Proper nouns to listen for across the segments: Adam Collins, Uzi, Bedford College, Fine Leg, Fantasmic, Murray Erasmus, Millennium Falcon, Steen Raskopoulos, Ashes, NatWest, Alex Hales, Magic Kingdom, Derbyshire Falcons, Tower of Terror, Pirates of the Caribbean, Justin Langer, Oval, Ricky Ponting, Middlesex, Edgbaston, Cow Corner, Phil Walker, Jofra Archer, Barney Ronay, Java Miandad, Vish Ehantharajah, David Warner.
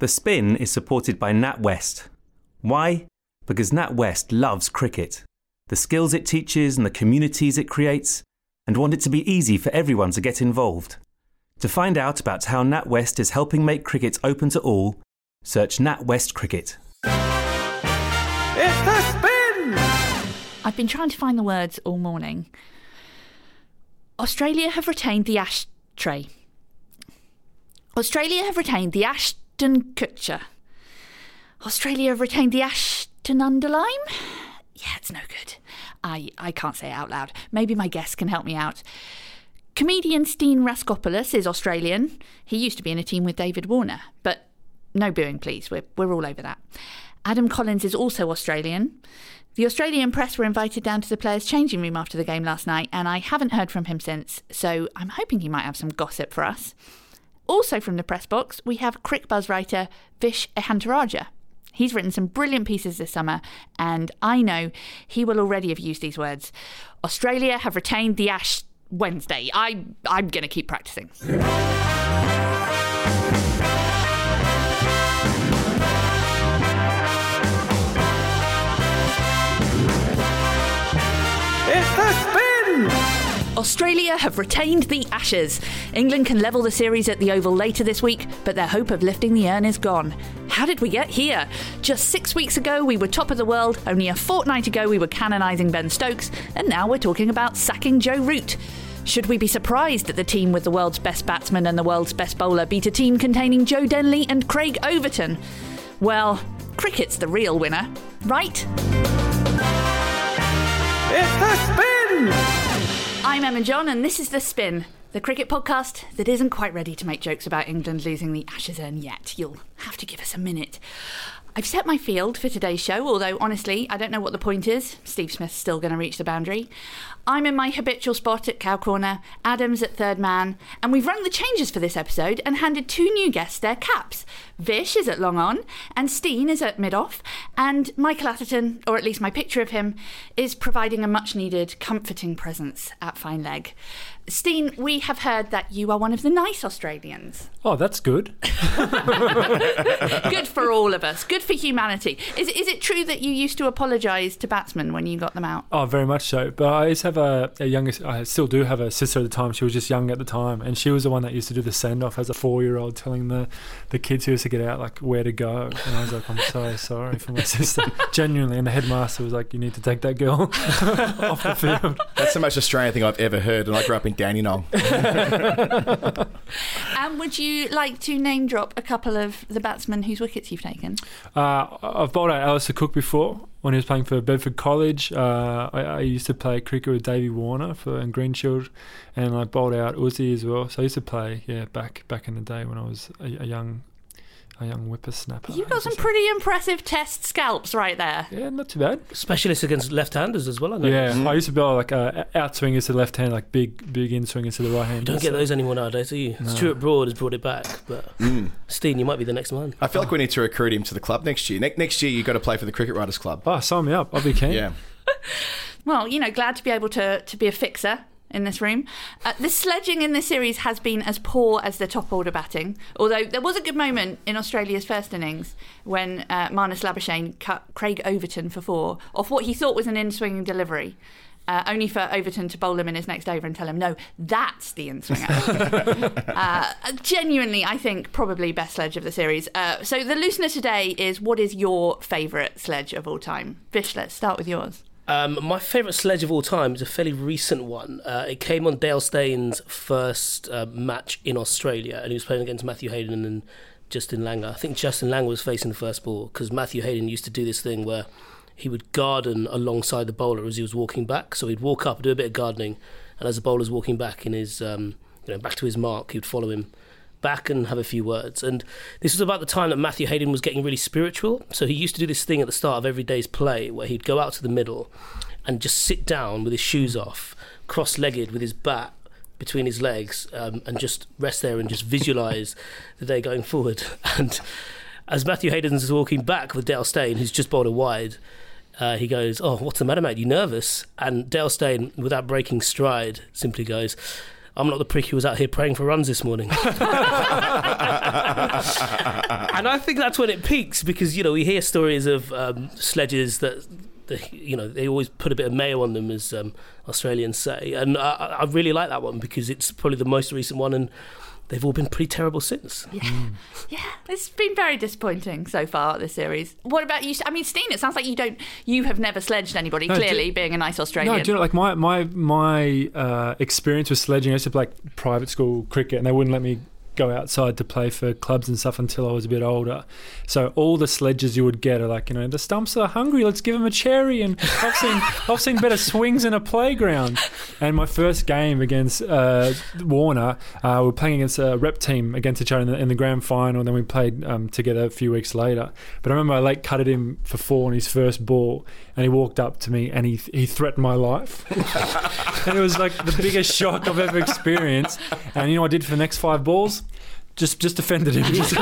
The spin is supported by NatWest. Why? Because NatWest loves cricket, the skills it teaches and the communities it creates, and want it to be easy for everyone to get involved. To find out about how NatWest is helping make cricket open to all, search NatWest Cricket. It's the spin! I've been trying to find the words all morning. Australia have retained the Ashton Kutcher. Australia have retained the Ashton Underline. Yeah, it's no good. I can't say it out loud. Maybe my guest can help me out. Comedian Steen Raskopoulos is Australian. He used to be in a team with David Warner, but no booing, please. We're all over that. Adam Collins is also Australian. The Australian press were invited down to the players' changing room after the game last night, and I haven't heard from him since, so I'm hoping he might have some gossip for us. Also from the press box, we have Crick Buzz writer Vish Ehantharajah. He's written some brilliant pieces this summer, and I know he will already have used these words. Australia have retained the Ash Wednesday. I'm going to keep practising. It's the spin! Australia have retained the Ashes. England can level the series at the Oval later this week, but their hope of lifting the urn is gone. How did we get here? Just 6 weeks ago, we were top of the world. Only a fortnight ago, we were canonising Ben Stokes. And now we're talking about sacking Joe Root. Should we be surprised that the team with the world's best batsman and the world's best bowler beat a team containing Joe Denley and Craig Overton? Well, cricket's the real winner, right? It's the spin! I'm Emma John, and this is The Spin, the cricket podcast that isn't quite ready to make jokes about England losing the Ashes urn yet. You'll have to give us a minute. I've set my field for today's show, although, honestly, I don't know what the point is. Steve Smith's still going to reach the boundary. I'm in my habitual spot at Cow Corner, Adam's at third man, and we've rung the changes for this episode and handed two new guests their caps. Vish is at long on, and Steen is at mid-off, and Michael Atherton, or at least my picture of him, is providing a much-needed comforting presence at fine leg. Steen, we have heard that you are one of the nice Australians. Oh, that's good. Good for all of us. Good for humanity. Is it true that you used to apologise to batsmen when you got them out? Oh, very much so. But I used to have I still do have a sister at the time. She was just young at the time, and she was the one that used to do the send-off as a 4-year-old, telling the kids who used to get out like where to go. And I was like, I'm so sorry for my sister, genuinely. And the headmaster was like, you need to take that girl off the field. That's the most Australian thing I've ever heard, and I grew up in Dandenong. And would you like to name drop a couple of the batsmen whose wickets you've taken? I've bowled out Alistair Cook before when he was playing for Bedford College. I used to play cricket with Davey Warner and Greenshield, and I bowled out Uzi as well. So I used to play, back in the day when I was a young whippersnapper. You've got some pretty impressive test scalps right there. Yeah, not too bad. Specialist against left-handers as well, I know. Yeah, I used to bowl like out-swingers to the left hand, like big in-swingers to the right hand. You don't get those anymore nowadays, do you? No. Stuart Broad has brought it back, but Steen, you might be the next one. I feel like we need to recruit him to the club next year. Next year, you've got to play for the Cricket Writers Club. Oh, sign me up. I'll be keen. Yeah. Well, glad to be able to be a fixer in this room. The sledging in this series has been as poor as the top order batting, although there was a good moment in Australia's first innings when Marnus Labuschagne cut Craig Overton for 4 off what he thought was an in-swinging delivery, only for Overton to bowl him in his next over and tell him, no, that's the in-swinger. Genuinely, I think, probably best sledge of the series. So the loosener today is, what is your favourite sledge of all time? Vish, let's start with yours. My favourite sledge of all time is a fairly recent one. It came on Dale Steyn's first match in Australia, and he was playing against Matthew Hayden and Justin Langer. I think Justin Langer was facing the first ball, because Matthew Hayden used to do this thing where he would garden alongside the bowler as he was walking back. So he'd walk up, do a bit of gardening, and as the bowler's walking back in his, back to his mark, he'd follow him back and have a few words. And this was about the time that Matthew Hayden was getting really spiritual, so he used to do this thing at the start of every day's play where he'd go out to the middle and just sit down with his shoes off, cross-legged, with his bat between his legs, and just rest there and just visualise the day going forward. And as Matthew Hayden is walking back with Dale Steyn, who's just bowled a wide, he goes, oh, what's the matter, mate? You nervous? And Dale Steyn, without breaking stride, simply goes, I'm not the prick who was out here praying for runs this morning. And I think that's when it peaks, because, you know, we hear stories of sledges that, you know, they always put a bit of mayo on them, as Australians say. And I really like that one, because it's probably the most recent one, and they've all been pretty terrible since. Yeah, it's been very disappointing so far, this series. What about you? I mean, Steen, it sounds like you have never sledged anybody, being a nice Australian. No, do you know, like my experience with sledging, I used to play like private school cricket, and they wouldn't let me go outside to play for clubs and stuff until I was a bit older. So all the sledges you would get are like, you know, the stumps are hungry, let's give them a cherry. And I've seen better swings in a playground. And my first game against Warner, we were playing against a rep team against each other in the grand final, and then we played together a few weeks later. But I remember I late cutted him for four on his first ball, and he walked up to me and he threatened my life. And it was like the biggest shock I've ever experienced. And you know what I did for the next 5 balls? Just defended him. Just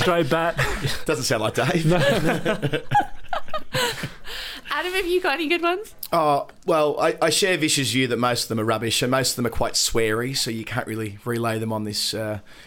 straight bat. Doesn't sound like Dave. No. Adam, have you got any good ones? Oh, well, I share Vish's view that most of them are rubbish, and most of them are quite sweary, so you can't really relay them on this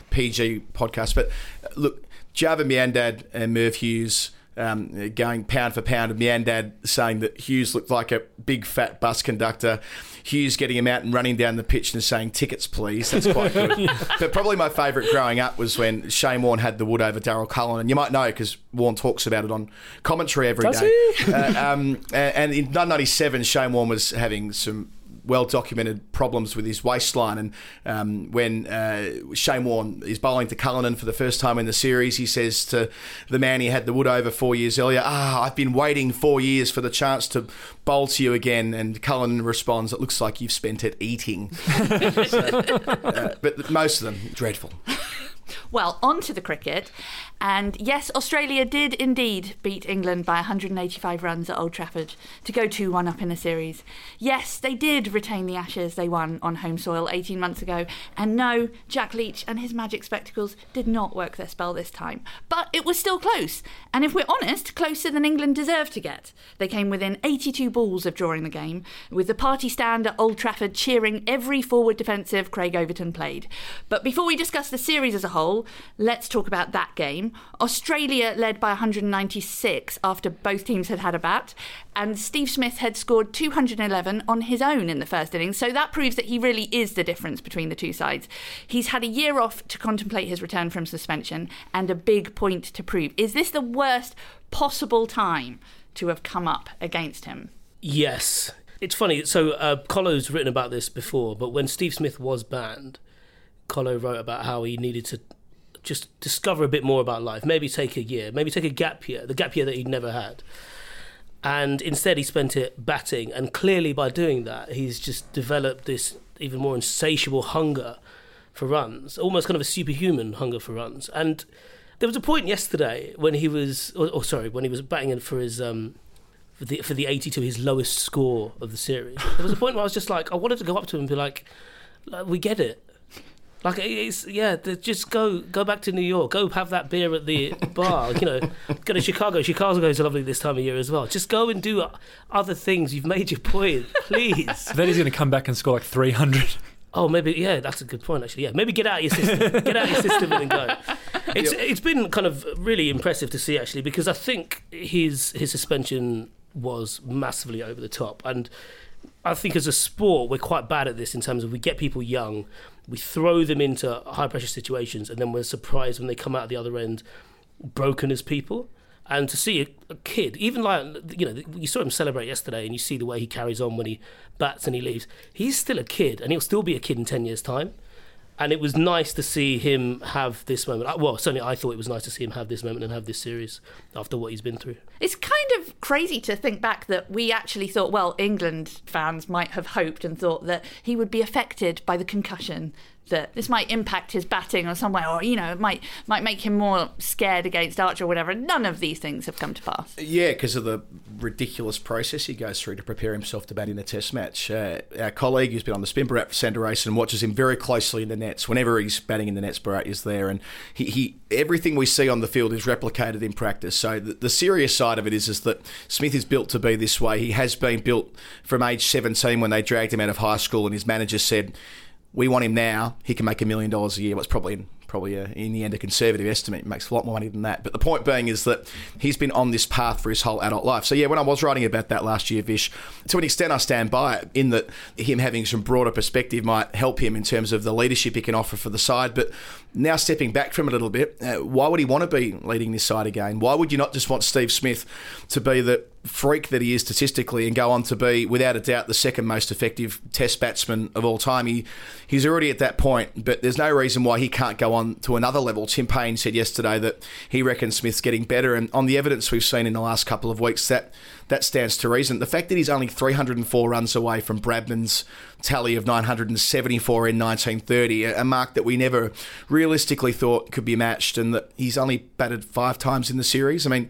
PG podcast. But look, Java Miandad and Merv Hughes going pound for pound, and Miandad saying that Hughes looked like a big fat bus conductor. Hughes getting him out and running down the pitch and saying, "Tickets, please." That's quite good. Yeah. But probably my favourite growing up was when Shane Warne had the wood over Daryl Cullinan. You might know, because Warne talks about it on commentary every day. Does he? And in 1997, Shane Warne was having some well-documented problems with his waistline, and when Shane Warne is bowling to Cullinan for the first time in the series, he says to the man he had the wood over 4 years earlier, "I've been waiting 4 years for the chance to bowl to you again," and Cullinan responds, "It looks like you've spent it eating." But most of them, dreadful. Well, on to the cricket. And yes, Australia did indeed beat England by 185 runs at Old Trafford to go 2-1 up in the series. Yes, they did retain the Ashes they won on home soil 18 months ago. And no, Jack Leach and his magic spectacles did not work their spell this time. But it was still close. And if we're honest, closer than England deserved to get. They came within 82 balls of drawing the game, with the party stand at Old Trafford cheering every forward defensive Craig Overton played. But before we discuss the series as a whole, let's talk about that game. Australia led by 196 after both teams had had a bat, and Steve Smith had scored 211 on his own in the first innings, so that proves that he really is the difference between the two sides. He's had a year off to contemplate his return from suspension, and a big point to prove. Is this the worst possible time to have come up against him? Yes. It's funny, so Colo's written about this before, but when Steve Smith was banned, Colo wrote about how he needed to just discover a bit more about life, maybe take a year, maybe take a gap year, the gap year that he'd never had. And instead he spent it batting, and clearly by doing that he's just developed this even more insatiable hunger for runs, almost kind of a superhuman hunger for runs. And there was a point yesterday when he was, when he was batting for his for the 82, his lowest score of the series. There was a point where I was just like, I wanted to go up to him and be like, "We get it." Like, it's, yeah, just go back to New York. Go have that beer at the bar. You know, go to Chicago. Chicago's lovely this time of year as well. Just go and do other things. You've made your point, please. So then he's going to come back and score like 300. Oh, maybe, yeah, that's a good point, actually. Yeah, maybe get out of your system. Get out of your system and go. It's been kind of really impressive to see, actually, because I think his suspension was massively over the top. And I think as a sport, we're quite bad at this in terms of we get people young, we throw them into high-pressure situations, and then we're surprised when they come out the other end broken as people. And to see a kid, even like, you know, you saw him celebrate yesterday, and you see the way he carries on when he bats and he leaves. He's still a kid, and he'll still be a kid in 10 years' time. And it was nice to see him have this moment. Well, certainly I thought it was nice to see him have this moment and have this series after what he's been through. It's kind of crazy to think back that we actually thought, well, England fans might have hoped and thought that he would be affected by the concussion, that this might impact his batting or some way, or, you know, it might make him more scared against Archer or whatever. None of these things have come to pass. Yeah, because of the ridiculous process he goes through to prepare himself to bat in a test match. Our colleague who's been on the spin Bharat for Sanderace and watches him very closely in the nets. Whenever he's batting in the nets, Bharat is there, and he everything we see on the field is replicated in practice. So the serious side of it is that Smith is built to be this way. He has been built from age 17 when they dragged him out of high school, and his manager said, we want him now, he can make $1 million a year. Well, it's probably in the end a conservative estimate. He makes a lot more money than that. But the point being is that he's been on this path for his whole adult life. So yeah, when I was writing about that last year, Vish, to an extent I stand by it, in that him having some broader perspective might help him in terms of the leadership he can offer for the side. But now stepping back from it a little bit, why would he want to be leading this side again? Why would you not just want Steve Smith to be the freak that he is statistically and go on to be, without a doubt, the second most effective test batsman of all time? He's already at that point, but there's no reason why he can't go on to another level. Tim Payne said yesterday that he reckons Smith's getting better, and on the evidence we've seen in the last couple of weeks, that stands to reason. The fact that he's only 304 runs away from Bradman's tally of 974 in 1930, a mark that we never realistically thought could be matched, and that he's only batted 5 times in the series. I mean,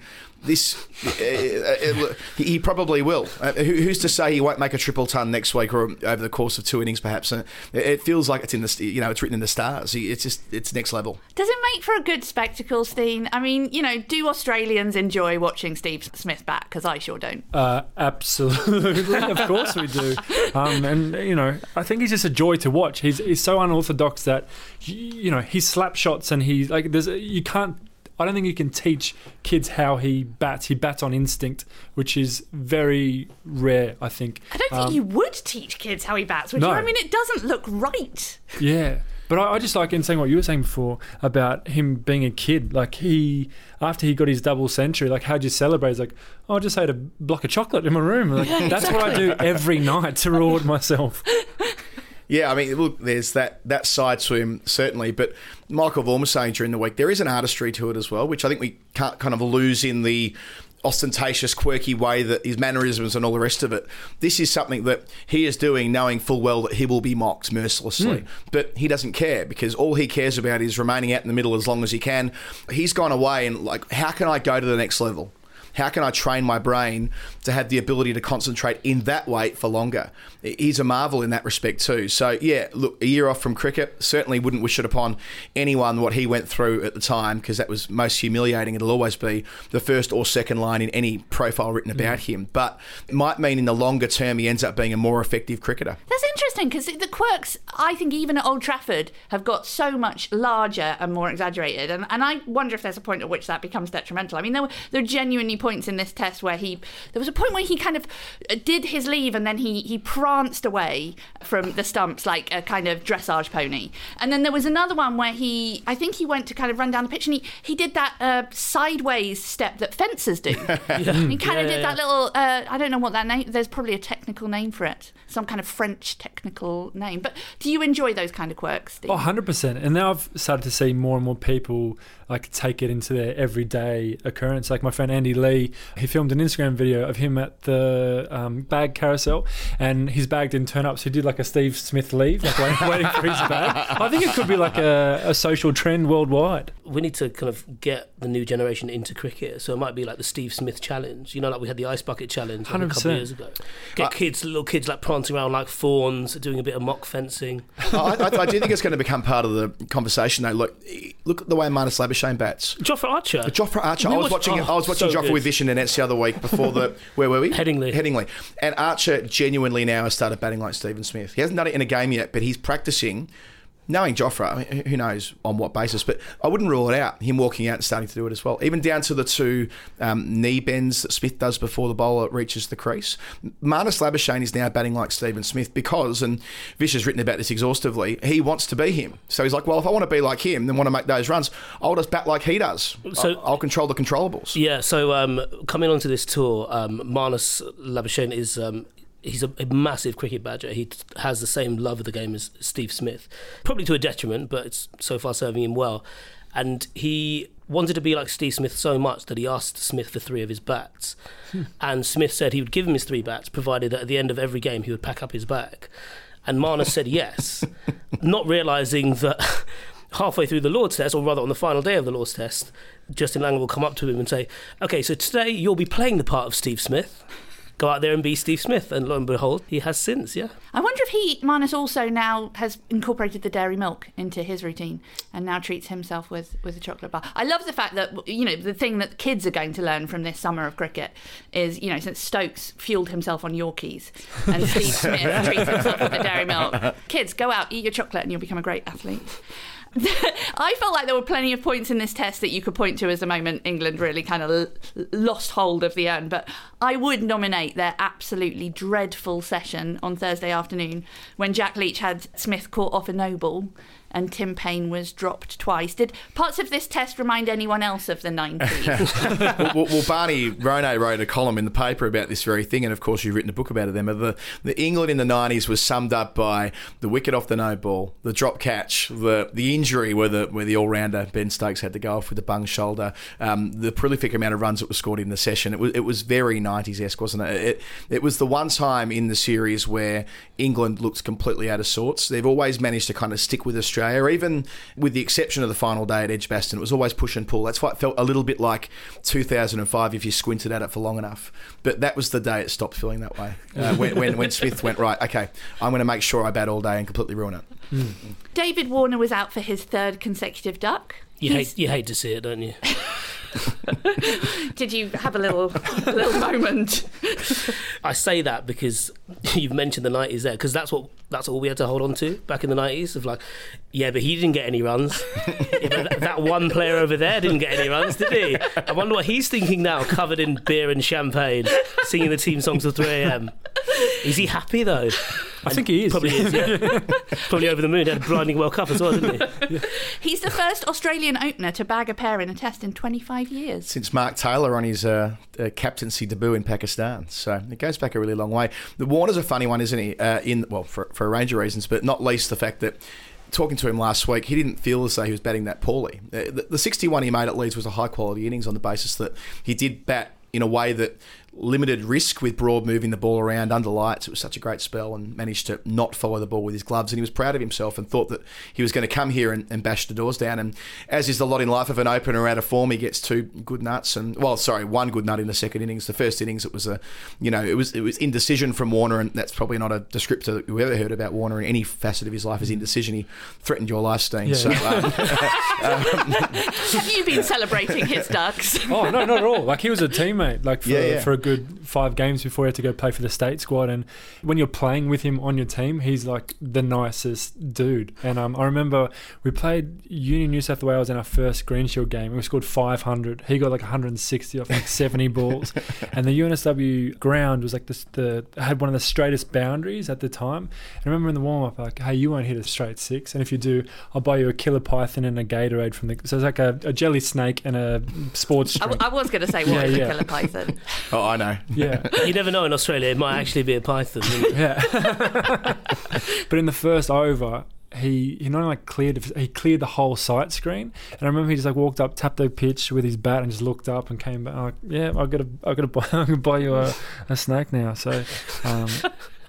he probably will. Who's to say he won't make a triple ton next week or over the course of 2 innings, perhaps? It feels like it's in the, it's written in the stars. It's just, it's next level. Does it make for a good spectacle, Steen? I mean, do Australians enjoy watching Steve Smith bat? Because I sure don't. Absolutely, of course we do. I think he's just a joy to watch. He's so unorthodox that his slap shots and he's like, I don't think you can teach kids how he bats. He bats on instinct, which is very rare, I think. I don't think you would teach kids how he bats, would you? I mean, it doesn't look right. Yeah. But I just like in saying what you were saying before about him being a kid. Like, after he got his double century, like, how'd you celebrate? He's like, I just ate a block of chocolate in my room. Like, yeah, that's exactly what I do every night to reward myself. Yeah, I mean, look, there's that side to him, certainly. But Michael Vaughan was saying during the week, there is an artistry to it as well, which I think we can't kind of lose in the ostentatious, quirky way that his mannerisms and all the rest of it. This is something that he is doing knowing full well that he will be mocked mercilessly. But he doesn't care, because all he cares about is remaining out in the middle as long as he can. He's gone away and, like, how can I go to the next level? How can I train my brain to have the ability to concentrate in that way for longer? He's a marvel in that respect too. So, yeah, look, a year off from cricket, certainly wouldn't wish it upon anyone what he went through at the time, because that was most humiliating. It'll always be the first or second line in any profile written about him. But it might mean in the longer term he ends up being a more effective cricketer. That's interesting, because the quirks, I think, even at Old Trafford, have got so much larger and more exaggerated. And I wonder if there's a point at which that becomes detrimental. I mean, there were genuinely points in this test where there was a point where he kind of did his leave and then he pranced away from the stumps like a kind of dressage pony. And then there was another one where I think he went to kind of run down the pitch and he did that sideways step that fencers do. He kind of did that little, I don't know what that name, there's probably a technical name for it, some kind of French technical name. But do you enjoy those kind of quirks, Steve? Oh, 100%. And now I've started to see more and more people like take it into their everyday occurrence. Like my friend Andy Lee, he filmed an Instagram video of him at the bag carousel, and his bag didn't turn up, so he did like a Steve Smith leave, like waiting for his bag. I think it could be like a social trend worldwide. We need to kind of get the new generation into cricket, so it might be like the Steve Smith challenge, like we had the ice bucket challenge like a couple of years ago. Get little kids like prancing around like fawns, doing a bit of mock fencing. I do think it's going to become part of the conversation though. Look at the way Marnus Labuschagne bats. Jofra Archer. I was watching Jofra with Vish and Annette the other week before the... Where were we? Headingley. And Archer genuinely now has started batting like Stephen Smith. He hasn't done it in a game yet, but he's practising. Knowing Jofra, I mean, who knows on what basis, but I wouldn't rule it out, him walking out and starting to do it as well. Even down to the 2 knee bends that Smith does before the bowler reaches the crease. Marnus Labuschagne is now batting like Stephen Smith because, and Vish has written about this exhaustively, he wants to be him. So he's like, well, if I want to be like him, then want to make those runs, I'll just bat like he does. So I'll control the controllables. Yeah, so coming onto this tour, Marnus Labuschagne is... he's a massive cricket badger. He has the same love of the game as Steve Smith, probably to a detriment, but it's so far serving him well. And he wanted to be like Steve Smith so much that he asked Smith for 3 of his bats. And Smith said he would give him his 3 bats, provided that at the end of every game he would pack up his bag. And Marnus said yes, not realising that... halfway through the Lord's Test, or rather on the final day of the Lord's Test, Justin Langer will come up to him and say, OK, so today you'll be playing the part of Steve Smith. go out there and be Steve Smith. And lo and behold, he has since, yeah. I wonder if Marnus also now has incorporated the dairy milk into his routine and now treats himself with a chocolate bar. I love the fact that, you know, the thing that kids are going to learn from this summer of cricket is, you know, since Stokes fueled himself on Yorkies and Steve Smith treats himself with the dairy milk, kids, go out, eat your chocolate and you'll become a great athlete. I felt like there were plenty of points in this test that you could point to as the moment England really kind of lost hold of the urn, but I would nominate their absolutely dreadful session on Thursday afternoon when Jack Leach had Smith caught off a no ball and Tim Payne was dropped twice. Did parts of this test remind anyone else of the 90s? well, Barney Ronay wrote a column in the paper about this very thing, and of course you've written a book about it then. But the England in the 90s was summed up by the wicket off the no ball, the drop catch, the injury where the all-rounder Ben Stokes had to go off with the bung shoulder, the prolific amount of runs that were scored in the session. It was very 90s-esque, wasn't it? It was the one time in the series where England looked completely out of sorts. They've always managed to kind of stick with Australia, or even with the exception of the final day at Edgbaston, it was always push and pull. That's why it felt a little bit like 2005 if you squinted at it for long enough. But that was the day it stopped feeling that way, when Smith went, right, okay, I'm going to make sure I bat all day and completely ruin it. Mm. David Warner was out for his third consecutive duck. You hate to see it, don't you? Did you have a little moment? I say that because you've mentioned the 90s there, because that's all we had to hold on to back in the 90s of like, yeah, but he didn't get any runs. That one player over there didn't get any runs, did he? I wonder what he's thinking now, covered in beer and champagne, singing the team songs till 3 a.m. Is he happy though? I think he is. Probably is, yeah. Probably over the moon. He had a blinding World Cup as well, didn't he? He's the first Australian opener to bag a pair in a test in 25 years. Since Mark Taylor on his captaincy debut in Pakistan. So it goes back a really long way. The Warner's a funny one, isn't he? For a range of reasons, but not least the fact that talking to him last week, he didn't feel as though he was batting that poorly. The 61 he made at Leeds was a high-quality innings on the basis that he did bat in a way that limited risk with Broad moving the ball around under lights. It was such a great spell and managed to not follow the ball with his gloves. And he was proud of himself and thought that he was going to come here and bash the doors down. And as is the lot in life of an opener out of form, he gets two good nuts and, one good nut in the second innings. The first innings, it was it was indecision from Warner, and that's probably not a descriptor that we've ever heard about Warner in any facet of his life is indecision. He threatened your life, Steen. Yeah. So, have you been celebrating his ducks? Oh, no, not at all. Like, he was a teammate. Like, for a good 5 games before he had to go play for the state squad, and when you're playing with him on your team, he's like the nicest dude. And I remember we played Union New South Wales in our first Green Shield game and we scored 500. He got like 160 off like 70 balls, and the UNSW ground was like had one of the straightest boundaries at the time. And I remember in the warm-up, like, hey, you won't hit a straight 6, and if you do, I'll buy you a killer python and a Gatorade from the, so it's like a jelly snake and a sports drink. I was going to say what is a killer python? Oh, I know. Yeah. You never know in Australia, it might actually be a python. Yeah. But in the first over, he not only like cleared the whole sight screen, and I remember he just like walked up, tapped the pitch with his bat, and just looked up and came back. Like, yeah, I gotta buy you a snack now. So.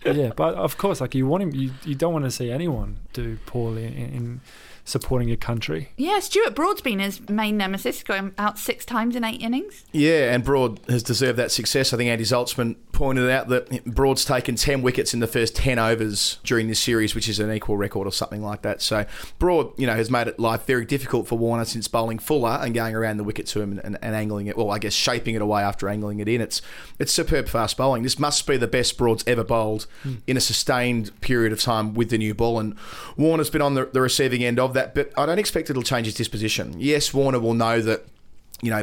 Yeah, but of course, like you want him, you don't want to see anyone do poorly in supporting your country. Yeah, Stuart Broad's been his main nemesis, going out 6 times in 8 innings. Yeah, and Broad has deserved that success. I think Andy Zoltzman pointed out that Broad's taken 10 wickets in the first 10 overs during this series, which is an equal record or something like that. So Broad, has made it life very difficult for Warner since bowling Fuller and going around the wicket to him and angling it, well, I guess shaping it away after angling it in. It's superb fast bowling. This must be the best Broad's ever bowled in a sustained period of time with the new ball, and Warner's been on the receiving end of that, but I don't expect it'll change his disposition. Yes, Warner will know that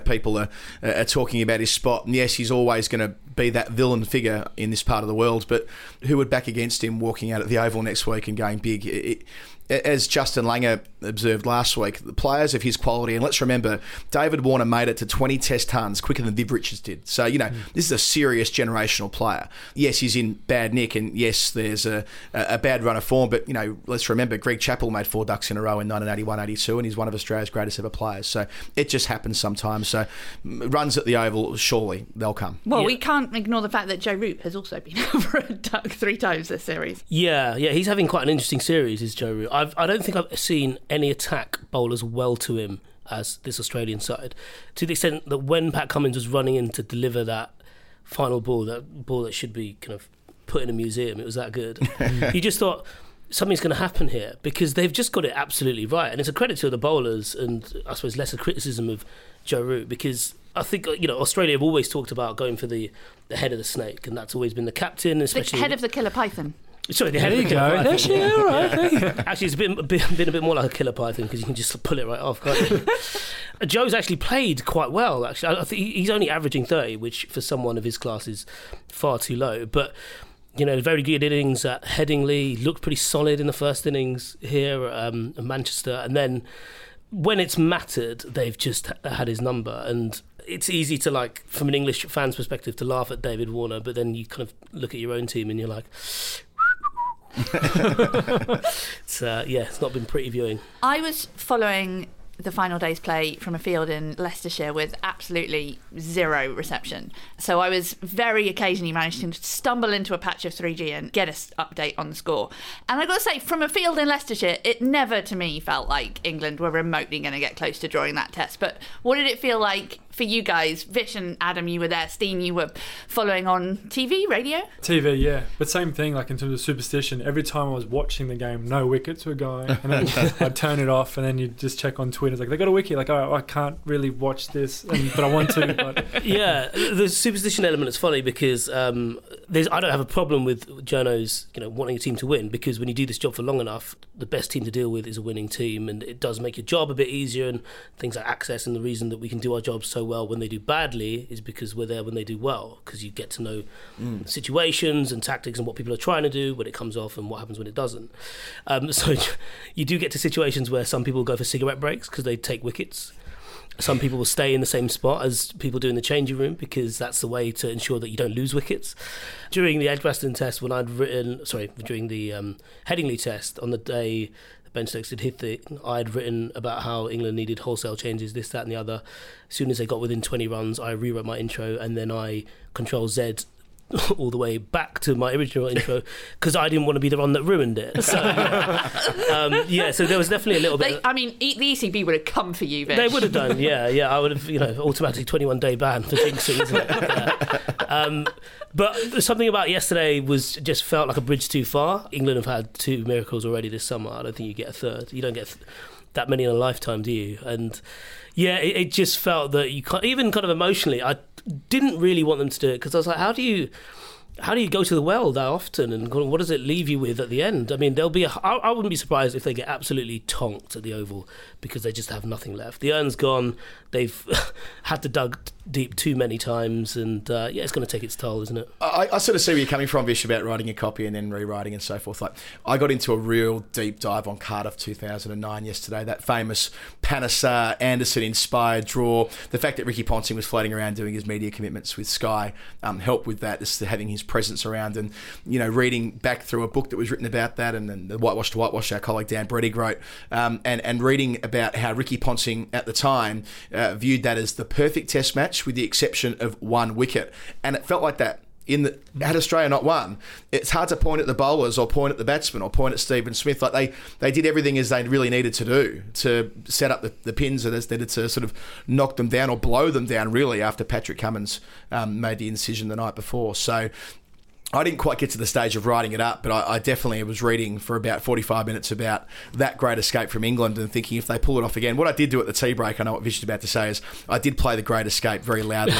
people are talking about his spot, and yes, he's always going to be that villain figure in this part of the world, but who would back against him walking out at the Oval next week and going big? As Justin Langer observed last week, the players of his quality, and let's remember, David Warner made it to 20 test tons quicker than Viv Richards did. So, this is a serious generational player. Yes, he's in bad nick, and yes, there's a bad run of form, but, let's remember, Greg Chappell made 4 ducks in a row in 1981-82, and he's one of Australia's greatest ever players. So it just happens sometimes. So runs at the Oval, surely they'll come. Well, we can't ignore the fact that Joe Root has also been over a duck 3 times this series. Yeah, he's having quite an interesting series, is Joe Root. I don't think I've seen any attack bowl as well to him as this Australian side, to the extent that when Pat Cummins was running in to deliver that final ball, that ball that should be kind of put in a museum. It was that good. You just thought something's going to happen here, because they've just got it absolutely right. And it's a credit to the bowlers, and I suppose lesser criticism of Joe Root, because I think, you know, Australia have always talked about going for the head of the snake, and that's always been the captain, especially the head of the killer python. Sorry, the head of the killer python. Actually, all right. Yeah. Actually, it's been a bit more like a killer python, because you can just pull it right off, can't you? Joe's actually played quite well. Actually, I think he's only averaging 30, which for someone of his class is far too low, but. You know, very good innings at Headingley, looked pretty solid in the first innings here at Manchester. And then when it's mattered, they've just had his number. And it's easy to, like, from an English fan's perspective, to laugh at David Warner. But then you kind of look at your own team and you're like... Yeah, it's not been pretty viewing. I was following the final day's play from a field in Leicestershire with absolutely zero reception. So I was very occasionally managed to stumble into a patch of 3G and get an update on the score. And I've got to say, from a field in Leicestershire, it never to me felt like England were remotely going to get close to drawing that test. But what did it feel like for you guys? Vish and Adam, you were there. Steen, you were following on TV, radio? TV, yeah. But same thing, like in terms of superstition, every time I was watching the game, no wickets were going. And then I'd turn it off, and then you'd just check on Twitter. It's like, they got a wiki, like, oh, I can't really watch this, but I want to. But. Yeah, the superstition element is funny, because I don't have a problem with journos, you know, wanting a team to win, because when you do this job for long enough, the best team to deal with is a winning team, and it does make your job a bit easier, and things like access. And the reason that we can do our jobs so well when they do badly is because we're there when they do well, because you get to know situations and tactics and what people are trying to do when it comes off and what happens when it doesn't. So you do get to situations where some people go for cigarette breaks, because they take wickets. Some people will stay in the same spot as people do in the changing room, because that's the way to ensure that you don't lose wickets. During the Edgbaston test, when during the Headingley test, on the day Ben Stokes did hit the, I had written about how England needed wholesale changes, this, that and the other. As soon as they got within 20 runs, I rewrote my intro, and then I Control Z all the way back to my original intro, because I didn't want to be the one that ruined it. So, so there was definitely a little bit... the ECB would have come for you, Vish. They would have done, yeah. I would have, automatic 21-day ban for jinxing, isn't it? Yeah. But something about yesterday was just felt like a bridge too far. England have had two miracles already this summer. I don't think you get a third. You don't get that many in a lifetime, do you? And, yeah, it just felt that you can't... Even kind of emotionally, I didn't really want them to do it, because I was like, how do you go to the well that often, and what does it leave you with at the end? I mean, there'll be I wouldn't be surprised if they get absolutely tonked at the Oval, because they just have nothing left. The urn's gone. They've had to dug deep too many times, and it's going to take its toll, isn't it? I sort of see where you're coming from, Vish, about writing a copy and then rewriting and so forth. Like, I got into a real deep dive on Cardiff 2009 yesterday, that famous Panesar Anderson-inspired draw. The fact that Ricky Ponting was floating around doing his media commitments with Sky helped with that, just having his presence around, and reading back through a book that was written about that, and then the Whitewash to Whitewash, our colleague Dan Bredig wrote, and reading about how Ricky Ponting at the time viewed that as the perfect test match with the exception of one wicket. And it felt like that. Had Australia not won, it's hard to point at the bowlers or point at the batsmen or point at Stephen Smith. Like they did everything as they really needed to do to set up the pins, and as needed to sort of knock them down or blow them down, really, after Patrick Cummins made the incision the night before. So I didn't quite get to the stage of writing it up, but I definitely was reading for about 45 minutes about that great escape from England and thinking, if they pull it off again. What I did do at the tea break, I know what Vish is about to say, is I did play the great escape very loudly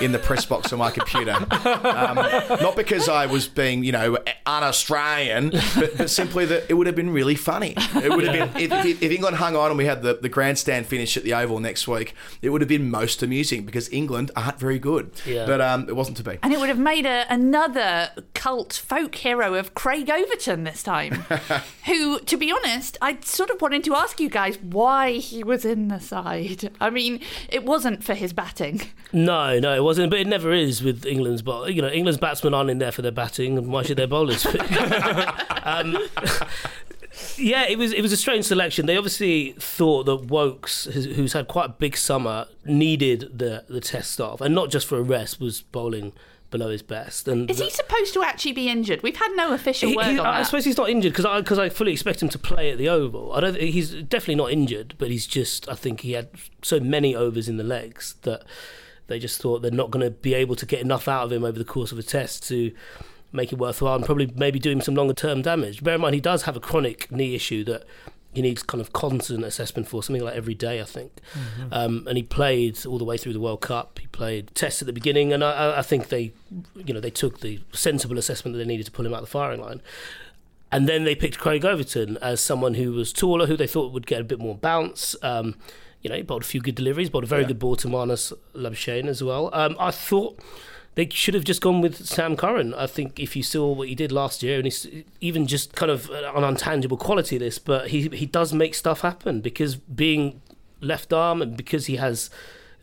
in the press box on my computer. Not because I was being, un-Australian, but simply that it would have been really funny. It would have been, if England hung on and we had the grandstand finish at the Oval next week, it would have been most amusing, because England aren't very good. Yeah. But it wasn't to be. And it would have made another cult folk hero of Craig Overton this time, who, to be honest, I sort of wanted to ask you guys why he was in the side. I mean, it wasn't for his batting. No, it wasn't, but it never is with England's ball. England's batsmen aren't in there for their batting, and why should their bowlers be? Yeah, it was a strange selection. They obviously thought that Wokes, who's had quite a big summer, needed the test start, and not just for a rest, was bowling below his best. And is he supposed to actually be injured? We've had no official word on that. I suppose he's not injured, because I fully expect him to play at the Oval. He's definitely not injured, but he's just, I think he had so many overs in the legs that They just thought they're not going to be able to get enough out of him over the course of a test to make it worthwhile and probably maybe do him some longer term damage. Bear in mind, he does have a chronic knee issue that he needs kind of constant assessment for, something like every day, I think. Mm-hmm. And he played all the way through the World Cup. He played tests at the beginning, and I think they, you know, they took the sensible assessment that they needed to pull him out of the firing line. And then they picked Craig Overton as someone who was taller, who they thought would get a bit more bounce. You know, he bowled a few good deliveries, bowled a very good ball to Marnus Labuschagne as well. I thought they should have just gone with Sam Curran. I think if you saw what he did last year, and he's even just kind of an untangible quality this, but he does make stuff happen because being left arm and because he has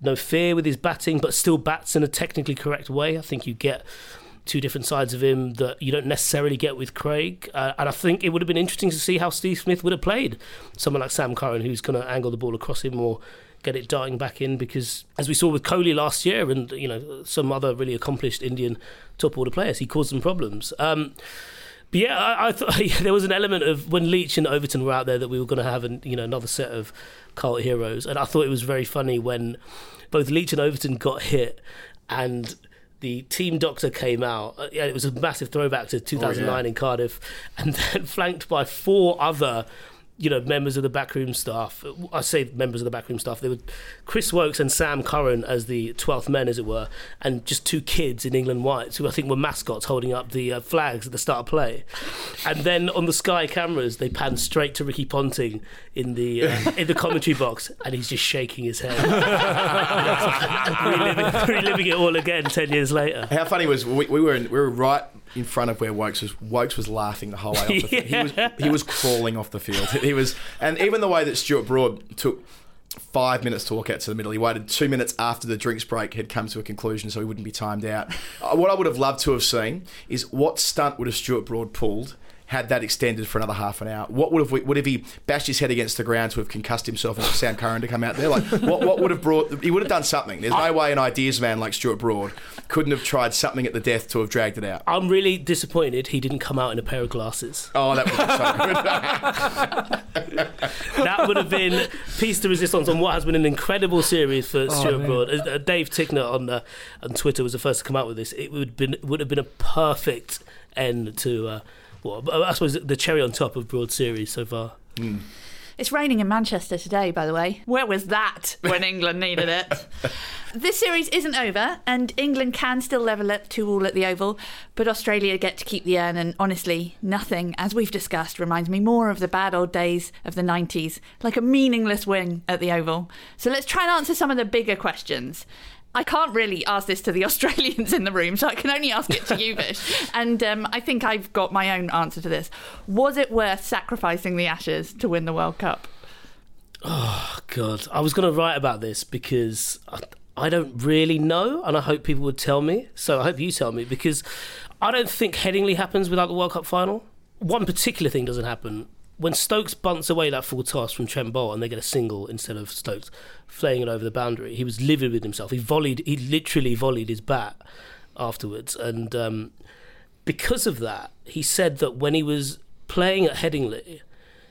no fear with his batting, but still bats in a technically correct way. I think you get two different sides of him that you don't necessarily get with Craig. And I think it would have been interesting to see how Steve Smith would have played someone like Sam Curran, who's going to angle the ball across him or get it darting back in, because as we saw with Kohli last year and, you know, some other really accomplished Indian top order players, he caused some problems. But yeah, I thought there was an element of when Leach and Overton were out there that we were going to have another set of cult heroes. And I thought it was very funny when both Leach and Overton got hit and the team doctor came out. It was a massive throwback to 2009 in Cardiff, and then flanked by four other members of the backroom staff. I say members of the backroom staff. They were Chris Wokes and Sam Curran as the 12th men, as it were, and just two kids in England whites who I think were mascots holding up the flags at the start of play. And then on the Sky cameras, they pan straight to Ricky Ponting in the commentary box, and he's just shaking his head, reliving it all again 10 years later. How funny was we were right in front of where Wokes was. Wokes was laughing the whole way off the field. He was crawling off the field. He was, and even the way that Stuart Broad took 5 minutes to walk out to the middle, he waited 2 minutes after the drinks break had come to a conclusion so he wouldn't be timed out. What I would have loved to have seen is what stunt would have Stuart Broad pulled had that extended for another half an hour. What would have he bashed his head against the ground to have concussed himself and Sam Curran to come out there? Like what would have brought? He would have done something. There's no way an ideas man like Stuart Broad couldn't have tried something at the death to have dragged it out. I'm really disappointed he didn't come out in a pair of glasses. Oh, that would have been so good. That would have been piece de resistance on what has been an incredible series for Stuart Broad. Dave Tickner on Twitter was the first to come out with this. It would have been a perfect end to I suppose the cherry on top of Broad series so far. Mm. It's raining in Manchester today, by the way. Where was that when England needed it? This series isn't over, and England can still level up 2-2 at the Oval, but Australia get to keep the urn, and honestly, nothing, as we've discussed, reminds me more of the bad old days of the 90s, like a meaningless win at the Oval. So let's try and answer some of the bigger questions. I can't really ask this to the Australians in the room, so I can only ask it to you, Vish. And I think I've got my own answer to this. Was it worth sacrificing the Ashes to win the World Cup? Oh, God. I was going to write about this because I don't really know, and I hope people would tell me. So I hope you tell me, because I don't think Headingley happens without the World Cup final. One particular thing doesn't happen. When Stokes bunts away that full toss from Trent Bolt and they get a single instead of Stokes flaying it over the boundary, he was livid with himself. He literally volleyed his bat afterwards. And because of that, he said that when he was playing at Headingley,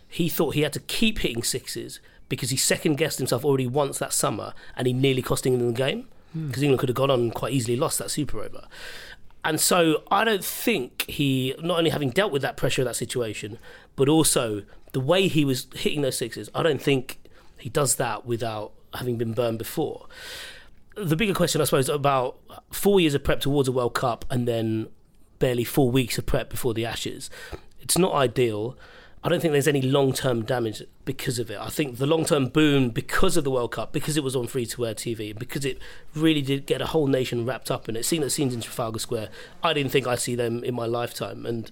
he thought he had to keep hitting sixes because he second-guessed himself already once that summer and he nearly cost England the game because England could have gone on and quite easily lost that super over. And so I don't think he, not only having dealt with that pressure of that situation, but also the way he was hitting those sixes, I don't think he does that without having been burned before. The bigger question, I suppose, about 4 years of prep towards a World Cup and then barely 4 weeks of prep before the Ashes, it's not ideal. I don't think there's any long-term damage because of it. I think the long-term boom because of the World Cup, because it was on free-to-air TV, because it really did get a whole nation wrapped up in it, seeing those scenes in Trafalgar Square, I didn't think I'd see them in my lifetime. And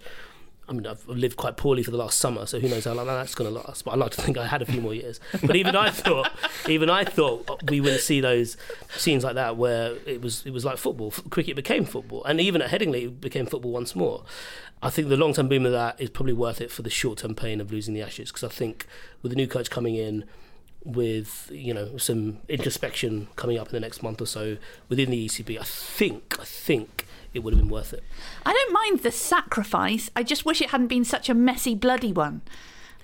I mean, I've lived quite poorly for the last summer, so who knows how long that's going to last. But I'd like to think I had a few more years. But even I thought we wouldn't see those scenes like that where it was like football. Cricket became football. And even at Headingley, it became football once more. I think the long-term boom of that is probably worth it for the short-term pain of losing the Ashes, because I think with the new coach coming in, with some introspection coming up in the next month or so within the ECB, I think it would have been worth it. I don't mind the sacrifice. I just wish it hadn't been such a messy, bloody one.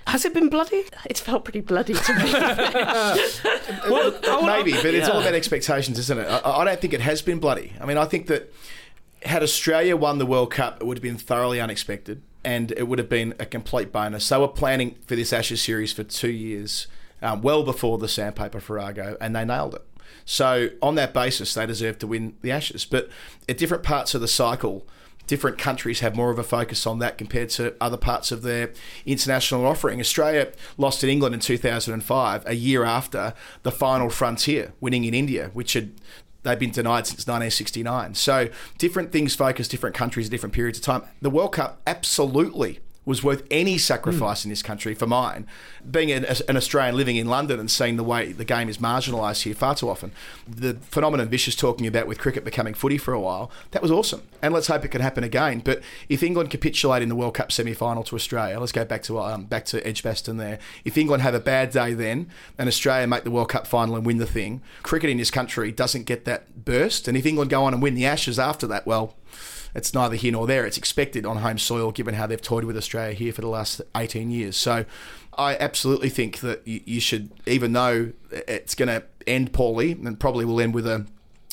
Has it been bloody? It's felt pretty bloody to me. Well, maybe, but it's all about expectations, isn't it? I don't think it has been bloody. I mean, I think that had Australia won the World Cup, it would have been thoroughly unexpected and it would have been a complete bonus. They were planning for this Ashes series for 2 years, well before the sandpaper farrago, and they nailed it. So on that basis, they deserve to win the Ashes. But at different parts of the cycle, different countries have more of a focus on that compared to other parts of their international offering. Australia lost in England in 2005, a year after the final frontier, winning in India, which they'd been denied since 1969. So different things focus different countries at different periods of time. The World Cup absolutely was worth any sacrifice in this country, for mine, being an Australian living in London and seeing the way the game is marginalised here far too often. The phenomenon Vish is talking about with cricket becoming footy for a while, that was awesome. And let's hope it can happen again. But if England capitulate in the World Cup semi-final to Australia, let's go back to Edgbaston there. If England have a bad day then and Australia make the World Cup final and win the thing, cricket in this country doesn't get that burst. And if England go on and win the Ashes after that, well, it's neither here nor there. It's expected on home soil, given how they've toyed with Australia here for the last 18 years. So I absolutely think that you should, even though it's going to end poorly, and probably will end with a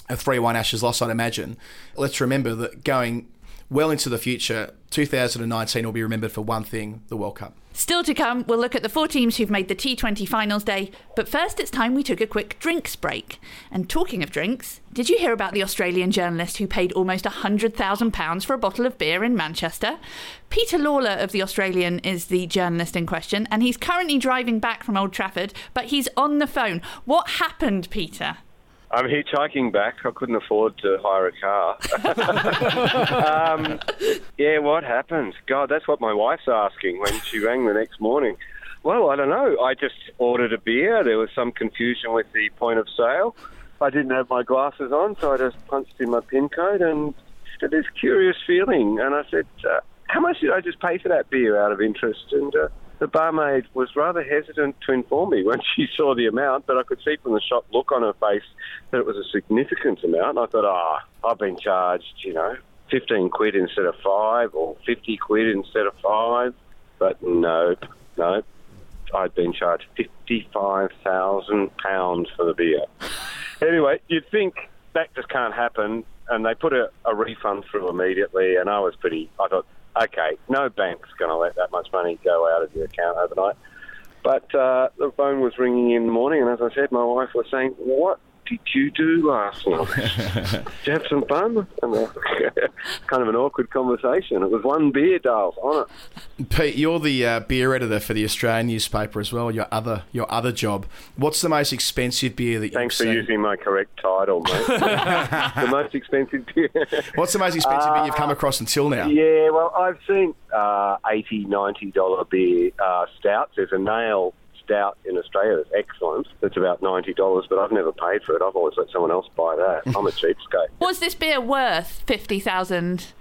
3-1 Ashes loss, I'd imagine, let's remember that going well into the future, 2019 will be remembered for one thing, the World Cup. Still to come, we'll look at the four teams who've made the T20 finals day. But first, it's time we took a quick drinks break. And talking of drinks, did you hear about the Australian journalist who paid almost £100,000 for a bottle of beer in Manchester? Peter Lalor of the Australian is the journalist in question, and he's currently driving back from Old Trafford, but he's on the phone. What happened, Peter? I'm hitchhiking back. I couldn't afford to hire a car. What happened? God, that's what my wife's asking when she rang the next morning. Well, I don't know. I just ordered a beer. There was some confusion with the point of sale. I didn't have my glasses on, so I just punched in my pin code and had this curious feeling. And I said, how much did I just pay for that beer out of interest? And the barmaid was rather hesitant to inform me when she saw the amount, but I could see from the shocked look on her face that it was a significant amount. And I thought, I've been charged, £15 instead of 5 or £50 instead of 5. But no, I'd been charged £55,000 for the beer. Anyway, you'd think that just can't happen, and they put a refund through immediately, and I thought, okay, no bank's going to let that much money go out of your account overnight. But the phone was ringing in the morning, and as I said, my wife was saying, what did you do last night? Did you have some fun? And kind of an awkward conversation. It was one beer, Dale, on it. Pete, you're the beer editor for the Australian newspaper as well, your other job. What's the most expensive beer that you've seen? Thanks for using my correct title, mate. The most expensive beer. What's the most expensive beer you've come across until now? Yeah, well, I've seen $80, $90 beer stouts. There's a nail stout in Australia that's excellent. That's about $90, but I've never paid for it. I've always let someone else buy that. I'm a cheapskate. Was this beer worth £50,000? Is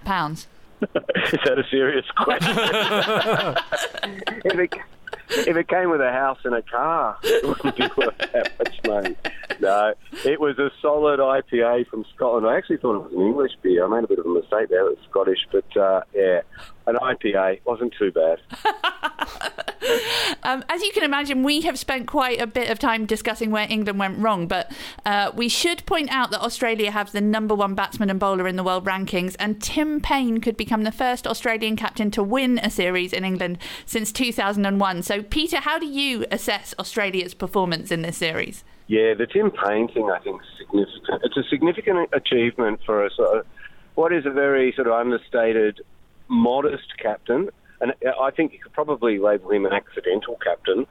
that a serious question? If it came with a house and a car, it wouldn't be worth that much money. No, it was a solid IPA from Scotland. I actually thought it was an English beer. I made a bit of a mistake there. It was Scottish, but an IPA wasn't too bad. As you can imagine, we have spent quite a bit of time discussing where England went wrong, but we should point out that Australia have the number one batsman and bowler in the world rankings, and Tim Payne could become the first Australian captain to win a series in England since 2001. So, Peter, how do you assess Australia's performance in this series? Yeah, the Tim Payne thing, I think, is significant. It's a significant achievement for us. What is a very sort of understated, modest captain, and I think you could probably label him an accidental captain.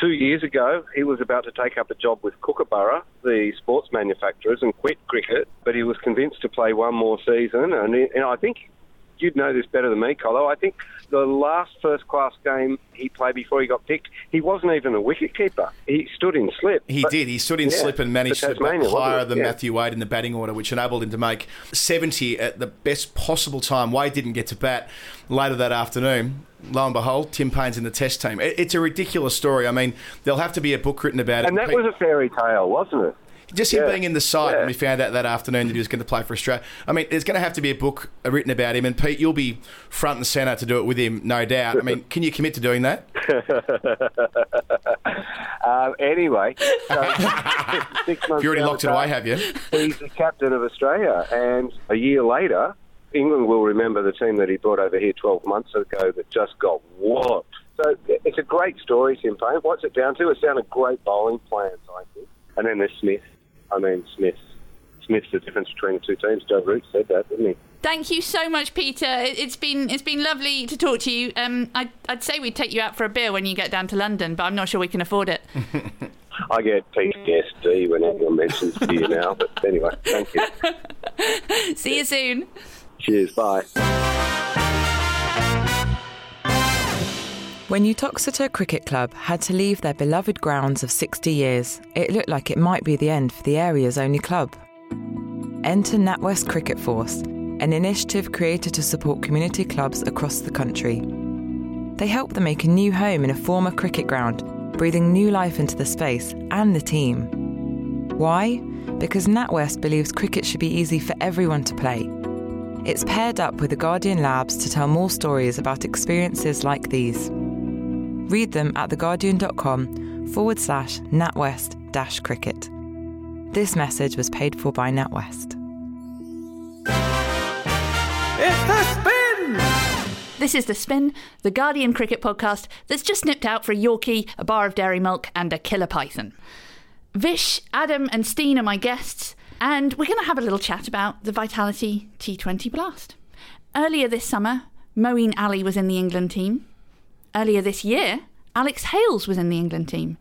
2 years ago, he was about to take up a job with Kookaburra, the sports manufacturers, and quit cricket, but he was convinced to play one more season. And I think you'd know this better than me, Colo. I think the last first-class game he played before he got picked, he wasn't even a wicketkeeper. He stood in slip. He stood in slip and managed to be higher than Matthew Wade in the batting order, which enabled him to make 70 at the best possible time. Wade didn't get to bat later that afternoon. Lo and behold, Tim Payne's in the Test team. It's a ridiculous story. I mean, there'll have to be a book written about it. And that was a fairy tale, wasn't it? Just him being in the side when we found out that afternoon that he was going to play for Australia. I mean, there's going to have to be a book written about him, and Pete, you'll be front and centre to do it with him, no doubt. I mean, can you commit to doing that? Anyway, so 6 months you're already locked it away, have you? He's the captain of Australia, and a year later, England will remember the team that he brought over here 12 months ago that just got whopped. So it's a great story, Tim Payne. What's it down to? It's down to great bowling plans, I think. And then there's Smith. I mean, Smith's the difference between the two teams. Joe Root said that, didn't he? Thank you so much, Peter. It's been lovely to talk to you. I'd say we'd take you out for a beer when you get down to London, but I'm not sure we can afford it. I get PTSD when anyone mentions beer now, but anyway, thank you. See you soon. Cheers, bye. When Uttoxeter Cricket Club had to leave their beloved grounds of 60 years, it looked like it might be the end for the area's only club. Enter NatWest Cricket Force, an initiative created to support community clubs across the country. They helped them make a new home in a former cricket ground, breathing new life into the space and the team. Why? Because NatWest believes cricket should be easy for everyone to play. It's paired up with the Guardian Labs to tell more stories about experiences like these. Read them at theguardian.com/NatWest-cricket. This message was paid for by NatWest. It's The Spin! This is The Spin, the Guardian cricket podcast that's just nipped out for a Yorkie, a bar of dairy milk and a killer python. Vish, Adam and Steen are my guests, and we're going to have a little chat about the Vitality T20 Blast. Earlier this summer, Moeen Ali was in the England team. Earlier this year, Alex Hales was in the England team.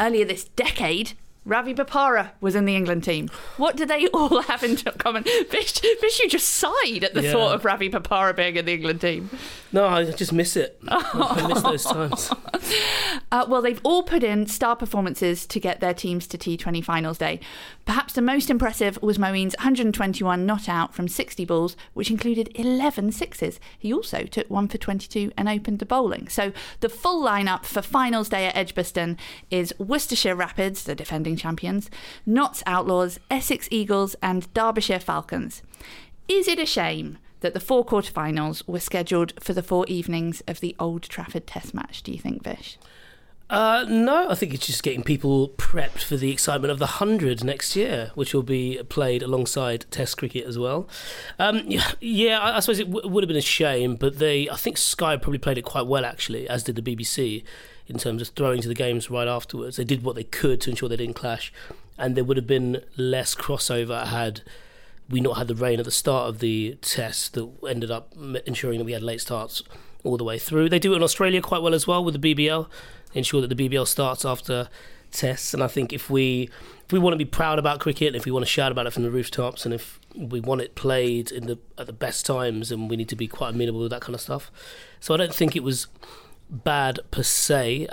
Earlier this decade, Ravi Papara was in the England team. What do they all have in common? Vish, you just sighed at the thought of Ravi Papara being in the England team. No, I just miss it. I miss those times. Well, they've all put in star performances to get their teams to T20 finals day. Perhaps the most impressive was Moeen's 121 not out from 60 balls, which included 11 sixes. He also took 1 for 22 and opened the bowling. So the full lineup for finals day at Edgbaston is Worcestershire Rapids, the defending champions, Notts Outlaws, Essex Eagles and Derbyshire Falcons. Is it a shame that the 4 quarterfinals were scheduled for the 4 evenings of the Old Trafford Test match, do you think, Vish? No, I think it's just getting people prepped for the excitement of the 100 next year, which will be played alongside Test cricket as well. I suppose it would have been a shame, but I think Sky probably played it quite well, actually, as did the BBC, in terms of throwing to the games right afterwards. They did what they could to ensure they didn't clash, and there would have been less crossover had we not had the rain at the start of the test that ended up ensuring that we had late starts all the way through. They do it in Australia quite well as well with the BBL. Ensure that the BBL starts after tests, and I think if we want to be proud about cricket, if we want to shout about it from the rooftops, and if we want it played at the best times, and we need to be quite amenable with that kind of stuff. So I don't think it was bad per se.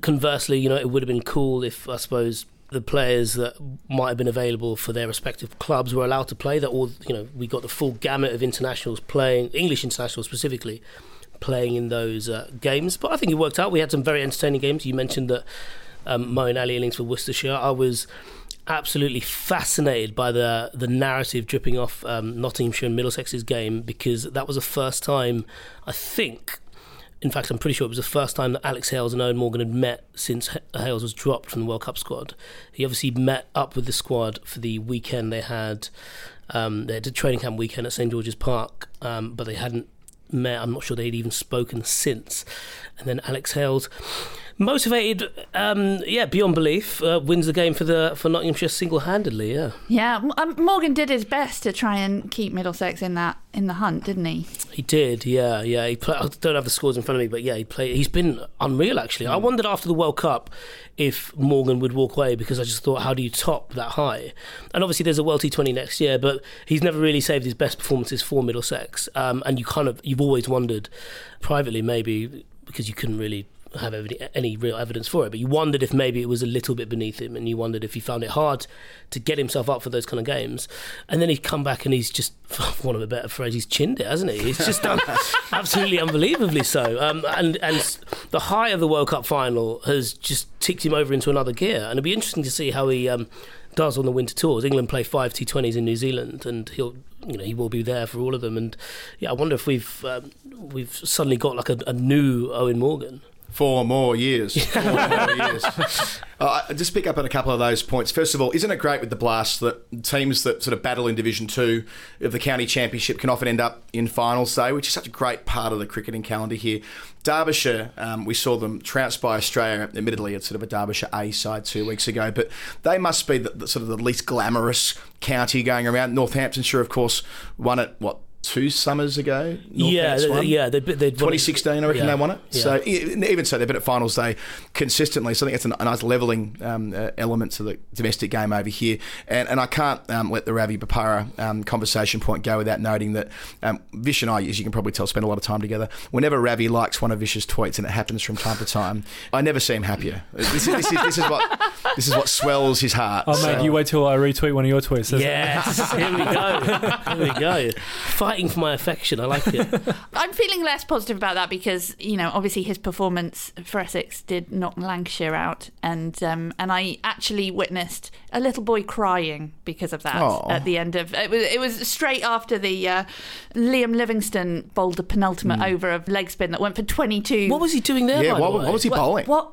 Conversely, it would have been cool if, I suppose, the players that might have been available for their respective clubs were allowed to play. That all, we got the full gamut of internationals playing, English internationals specifically, playing in those games. But I think it worked out. We had some very entertaining games. You mentioned that Moeen Ali innings for Worcestershire. I was absolutely fascinated by the narrative dripping off Nottinghamshire and Middlesex's game, because that was the first time, I think, in fact I'm pretty sure it was the first time that Alex Hales and Owen Morgan had met since Hales was dropped from the World Cup squad. He obviously met up with the squad for the weekend they had a training camp weekend at St George's Park, but they hadn't met. I'm not sure they'd even spoken since. And then Alex Hales, motivated beyond belief, wins the game for Nottinghamshire single-handedly. Morgan did his best to try and keep Middlesex in the hunt, didn't he? He did, yeah. He played, I don't have the scores in front of me, but yeah, he played. He's been unreal, actually. I wondered after the World Cup if Morgan would walk away, because I just thought, how do you top that high? And obviously there's a World T20 next year, but he's never really saved his best performances for Middlesex. And you've always wondered, privately maybe, because you couldn't really have any real evidence for it, but you wondered if maybe it was a little bit beneath him, and you wondered if he found it hard to get himself up for those kind of games. And then he'd come back and he's just, for want of a better phrase, he's chinned it, hasn't he? He's just done absolutely unbelievably so. And the high of the World Cup final has just ticked him over into another gear, and it'll be interesting to see how he does on the winter tours. England play 5 T20s in New Zealand, and he will be there for all of them. And yeah, I wonder if we've suddenly got like a new Owen Morgan. 4 more years. 4 more years. Just pick up on a couple of those points. First of all, isn't it great with the Blast that teams that sort of battle in Division 2 of the county championship can often end up in finals, say, which is such a great part of the cricketing calendar here. Derbyshire, we saw them trounced by Australia. Admittedly, it's sort of a Derbyshire A side 2 weeks ago, but they must be the least glamorous county going around. Northamptonshire, of course, won it, 2 summers ago? They 2016, I reckon they won it. Yeah. So even so, they've been at finals day consistently. So I think it's a nice levelling element to the domestic game over here. And I can't let the Ravi Papara conversation point go without noting that Vish and I, as you can probably tell, spend a lot of time together. Whenever Ravi likes one of Vish's tweets, and it happens from time to time, I never see him happier. This is what swells his heart. Oh, mate, you wait till I retweet one of your tweets. Yes, here we go. Fighting for my affection, I like it. I'm feeling less positive about that because, obviously his performance for Essex did knock Lancashire out, and I actually witnessed a little boy crying because of that. Aww. At the end of it was straight after the Liam Livingston bowled the penultimate over of leg spin that went for 22. What was he doing there? Yeah, what was he bowling? What?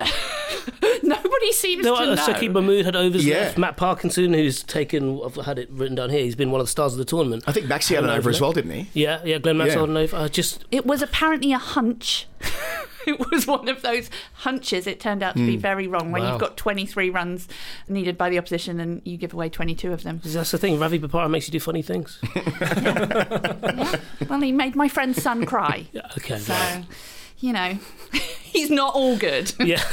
Nobody seems to know. Shaki Mahmood had overs left. Matt Parkinson, who's taken, I've had it written down here, he's been one of the stars of the tournament. I think Maxie had an over as well, didn't he? Yeah, Glenn Maxwell. Yeah. It was apparently a hunch. It was one of those hunches. It turned out to be very wrong when you've got 23 runs needed by the opposition and you give away 22 of them. That's the thing. Ravi Papara makes you do funny things. Yeah. Well, he made my friend's son cry. Okay. So, he's not all good. Yeah.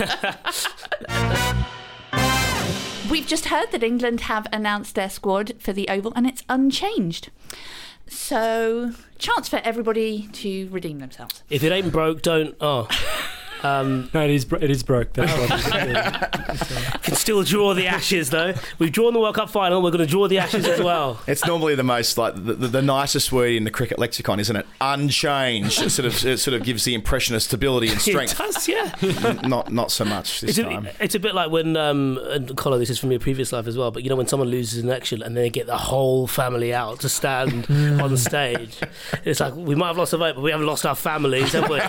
We've just heard that England have announced their squad for the Oval and it's unchanged. So, chance for everybody to redeem themselves. If it ain't broke, don't. Oh. No, it is broke. That's what can still draw the ashes, though. We've drawn the World Cup final. We're going to draw the ashes as well. It's normally the most the nicest word in the cricket lexicon, isn't it? Unchanged. It sort of gives the impression of stability and strength. It does, yeah. Not so much this time. It's a bit like when and Colin, this is from your previous life as well. But when someone loses an election and they get the whole family out to stand on stage, it's like we might have lost a vote, but we haven't lost our families, have we?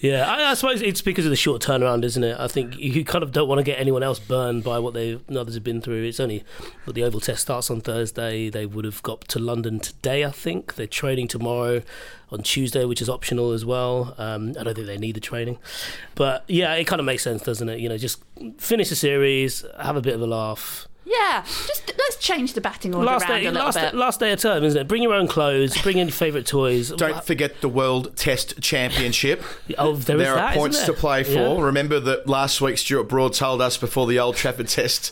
Yeah, I suppose it's because of the short turnaround, isn't it? I think you kind of don't want to get anyone else burned by what others have been through. It's only, but the Oval Test starts on Thursday. They would have got to London today, I think. They're training tomorrow on Tuesday, which is optional as well. I don't think they need the training. But yeah, it kind of makes sense, doesn't it? Just finish the series, have a bit of a laugh. Yeah, just let's change the batting order around a little bit. Last day of term, isn't it? Bring your own clothes, bring in your favourite toys. Don't forget the World Test Championship. Oh, there are points to play for. Yeah. Remember that last week Stuart Broad told us before the Old Trafford Test,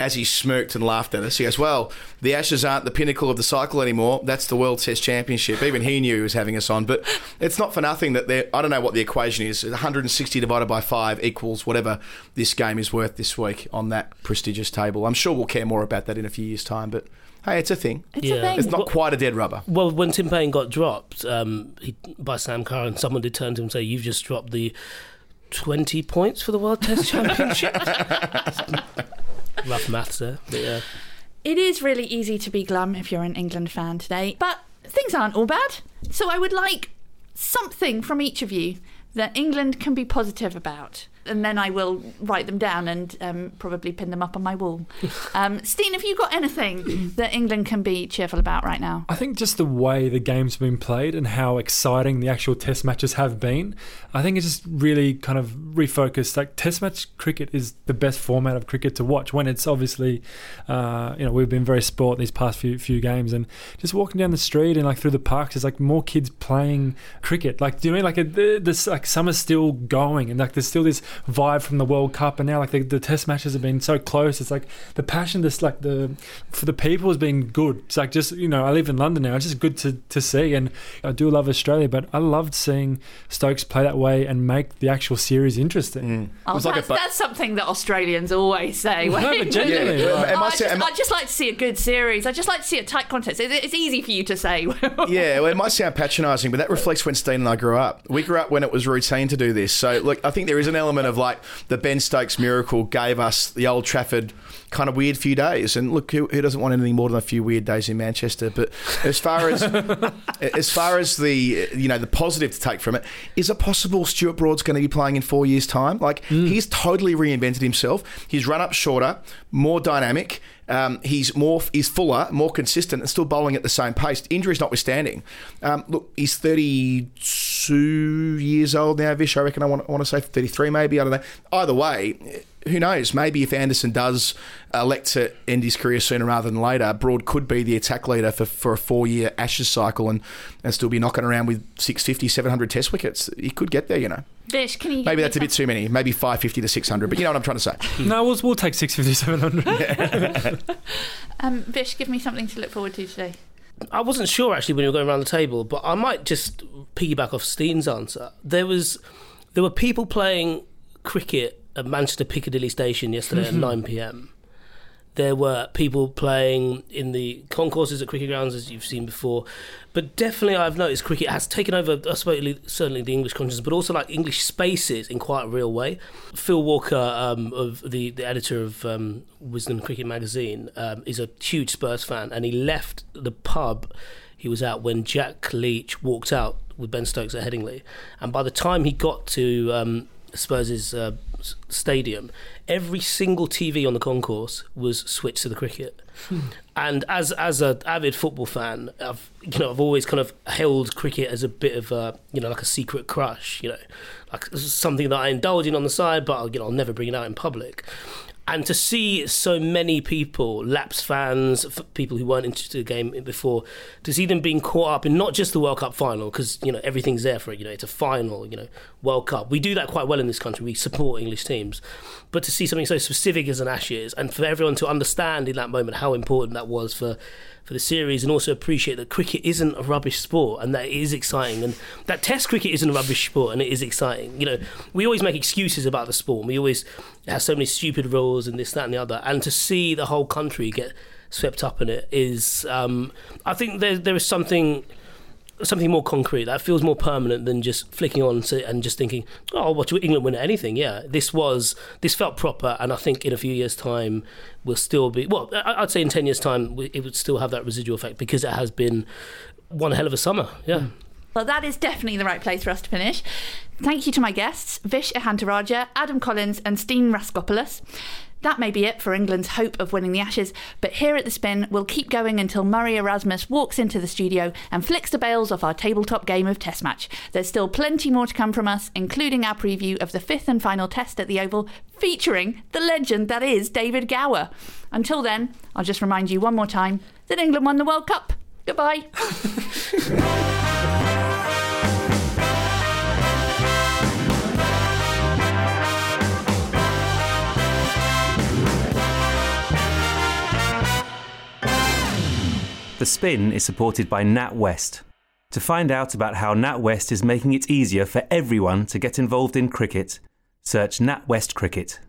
as he smirked and laughed at us, he goes, well, the Ashes aren't the pinnacle of the cycle anymore. That's the World Test Championship. Even he knew he was having us on. But it's not for nothing that I don't know what the equation is. 160 divided by 5 equals whatever this game is worth this week on that prestigious table. I'm sure we'll care more about that in a few years' time, but... Hey, it's a thing. It's not quite a dead rubber. Well, when Tim Payne got dropped by Sam Curran, someone did turn to him and say, you've just dropped the 20 points for the World Test Championship. Rough maths there, but yeah. It is really easy to be glum if you're an England fan today, but things aren't all bad. So I would like something from each of you that England can be positive about, and then I will write them down and probably pin them up on my wall. Steen, have you got anything that England can be cheerful about right now? I think just the way the game's been played and how exciting the actual Test matches have been. I think it's just really kind of refocused. Like, Test match cricket is the best format of cricket to watch when it's obviously, we've been very sport these past few games, and just walking down the street and like through the parks, there's like more kids playing cricket. Like, do you know what I mean? Like this, like summer's still going, and like there's still this vibe from the World Cup, and now like the Test matches have been so close. It's like the passion, this like for the people has been good. It's like just I live in London now. It's just good to see, and I do love Australia, but I loved seeing Stokes play that way and make the actual series interesting. Mm. Oh, that's something that Australians always say. No, but genuinely, I'd just like to see a good series. I'd just like to see a tight contest. It's easy for you to say. Yeah, well, it might sound patronising, but that reflects when Steen and I grew up. We grew up when it was routine to do this. So look, I think there is an element element of like the Ben Stokes miracle gave us the Old Trafford kind of weird few days. And look, who doesn't want anything more than a few weird days in Manchester? But as far as the, you know, the positive to take from it, is it possible Stuart Broad's going to be playing in 4 years' time? Like, he's totally reinvented himself. He's run up shorter, more dynamic. He's fuller, more consistent, and still bowling at the same pace, injuries notwithstanding. Look, he's 32 years old now, Vish. I reckon I want to say 33 maybe. I don't know. Either way, who knows? Maybe if Anderson does elect to end his career sooner rather than later, Broad could be the attack leader for a 4-year Ashes cycle and still be knocking around with 650, 700 test wickets. He could get there, you know. Vish, can you maybe that's a bit too many. Maybe 550 to 600, but you know what I'm trying to say. No, we'll take 650, 700. Yeah. Vish, give me something to look forward to today. I wasn't sure actually when we were going around the table, but I might just piggyback off Steen's answer. There were people playing cricket at Manchester Piccadilly Station yesterday at 9 p.m. There were people playing in the concourses at cricket grounds, as you've seen before. But definitely I've noticed cricket has taken over, I suppose, certainly the English consciousness, but also like English spaces in quite a real way. Phil Walker, of the editor of Wisden Cricket Magazine, is a huge Spurs fan, and he left the pub he was at when Jack Leach walked out with Ben Stokes at Headingley. And by the time he got to Spurs' stadium, every single TV on the concourse was switched to the cricket. And as an avid football fan, I've always kind of held cricket as a bit of a, you know, like a secret crush, you know, like something that I indulge in on the side, but I'll never bring it out in public. And to see so many people, lapsed fans, people who weren't interested in the game before, to see them being caught up in not just the World Cup final, because, you know, everything's there for it, you know, it's a final, you know, World Cup. We do that quite well in this country, we support English teams. But to see something so specific as an Ashes, and for everyone to understand in that moment how important that was for the series, and also appreciate that cricket isn't a rubbish sport and that it is exciting, and that Test cricket isn't a rubbish sport and it is exciting. You know, we always make excuses about the sport. We always have so many stupid rules and this, that and the other. And to see the whole country get swept up in it is, I think there is something more concrete that feels more permanent than just flicking on to, and just thinking, oh, I'll watch England win at anything. Yeah, this felt proper, and I think in a few years' time we'll still be, well, I'd say in 10 years' time it would still have that residual effect, because it has been one hell of a summer. Yeah. Well, that is definitely the right place for us to finish. Thank you to my guests, Vish Ehantharajah, Adam Collins and Steen Raskopoulos. That may be it for England's hope of winning the Ashes, but here at The Spin, we'll keep going until Murray Erasmus walks into the studio and flicks the bails off our tabletop game of Test Match. There's still plenty more to come from us, including our preview of the fifth and final Test at the Oval, featuring the legend that is David Gower. Until then, I'll just remind you one more time that England won the World Cup. Goodbye. The Spin is supported by NatWest. To find out about how NatWest is making it easier for everyone to get involved in cricket, search NatWest Cricket.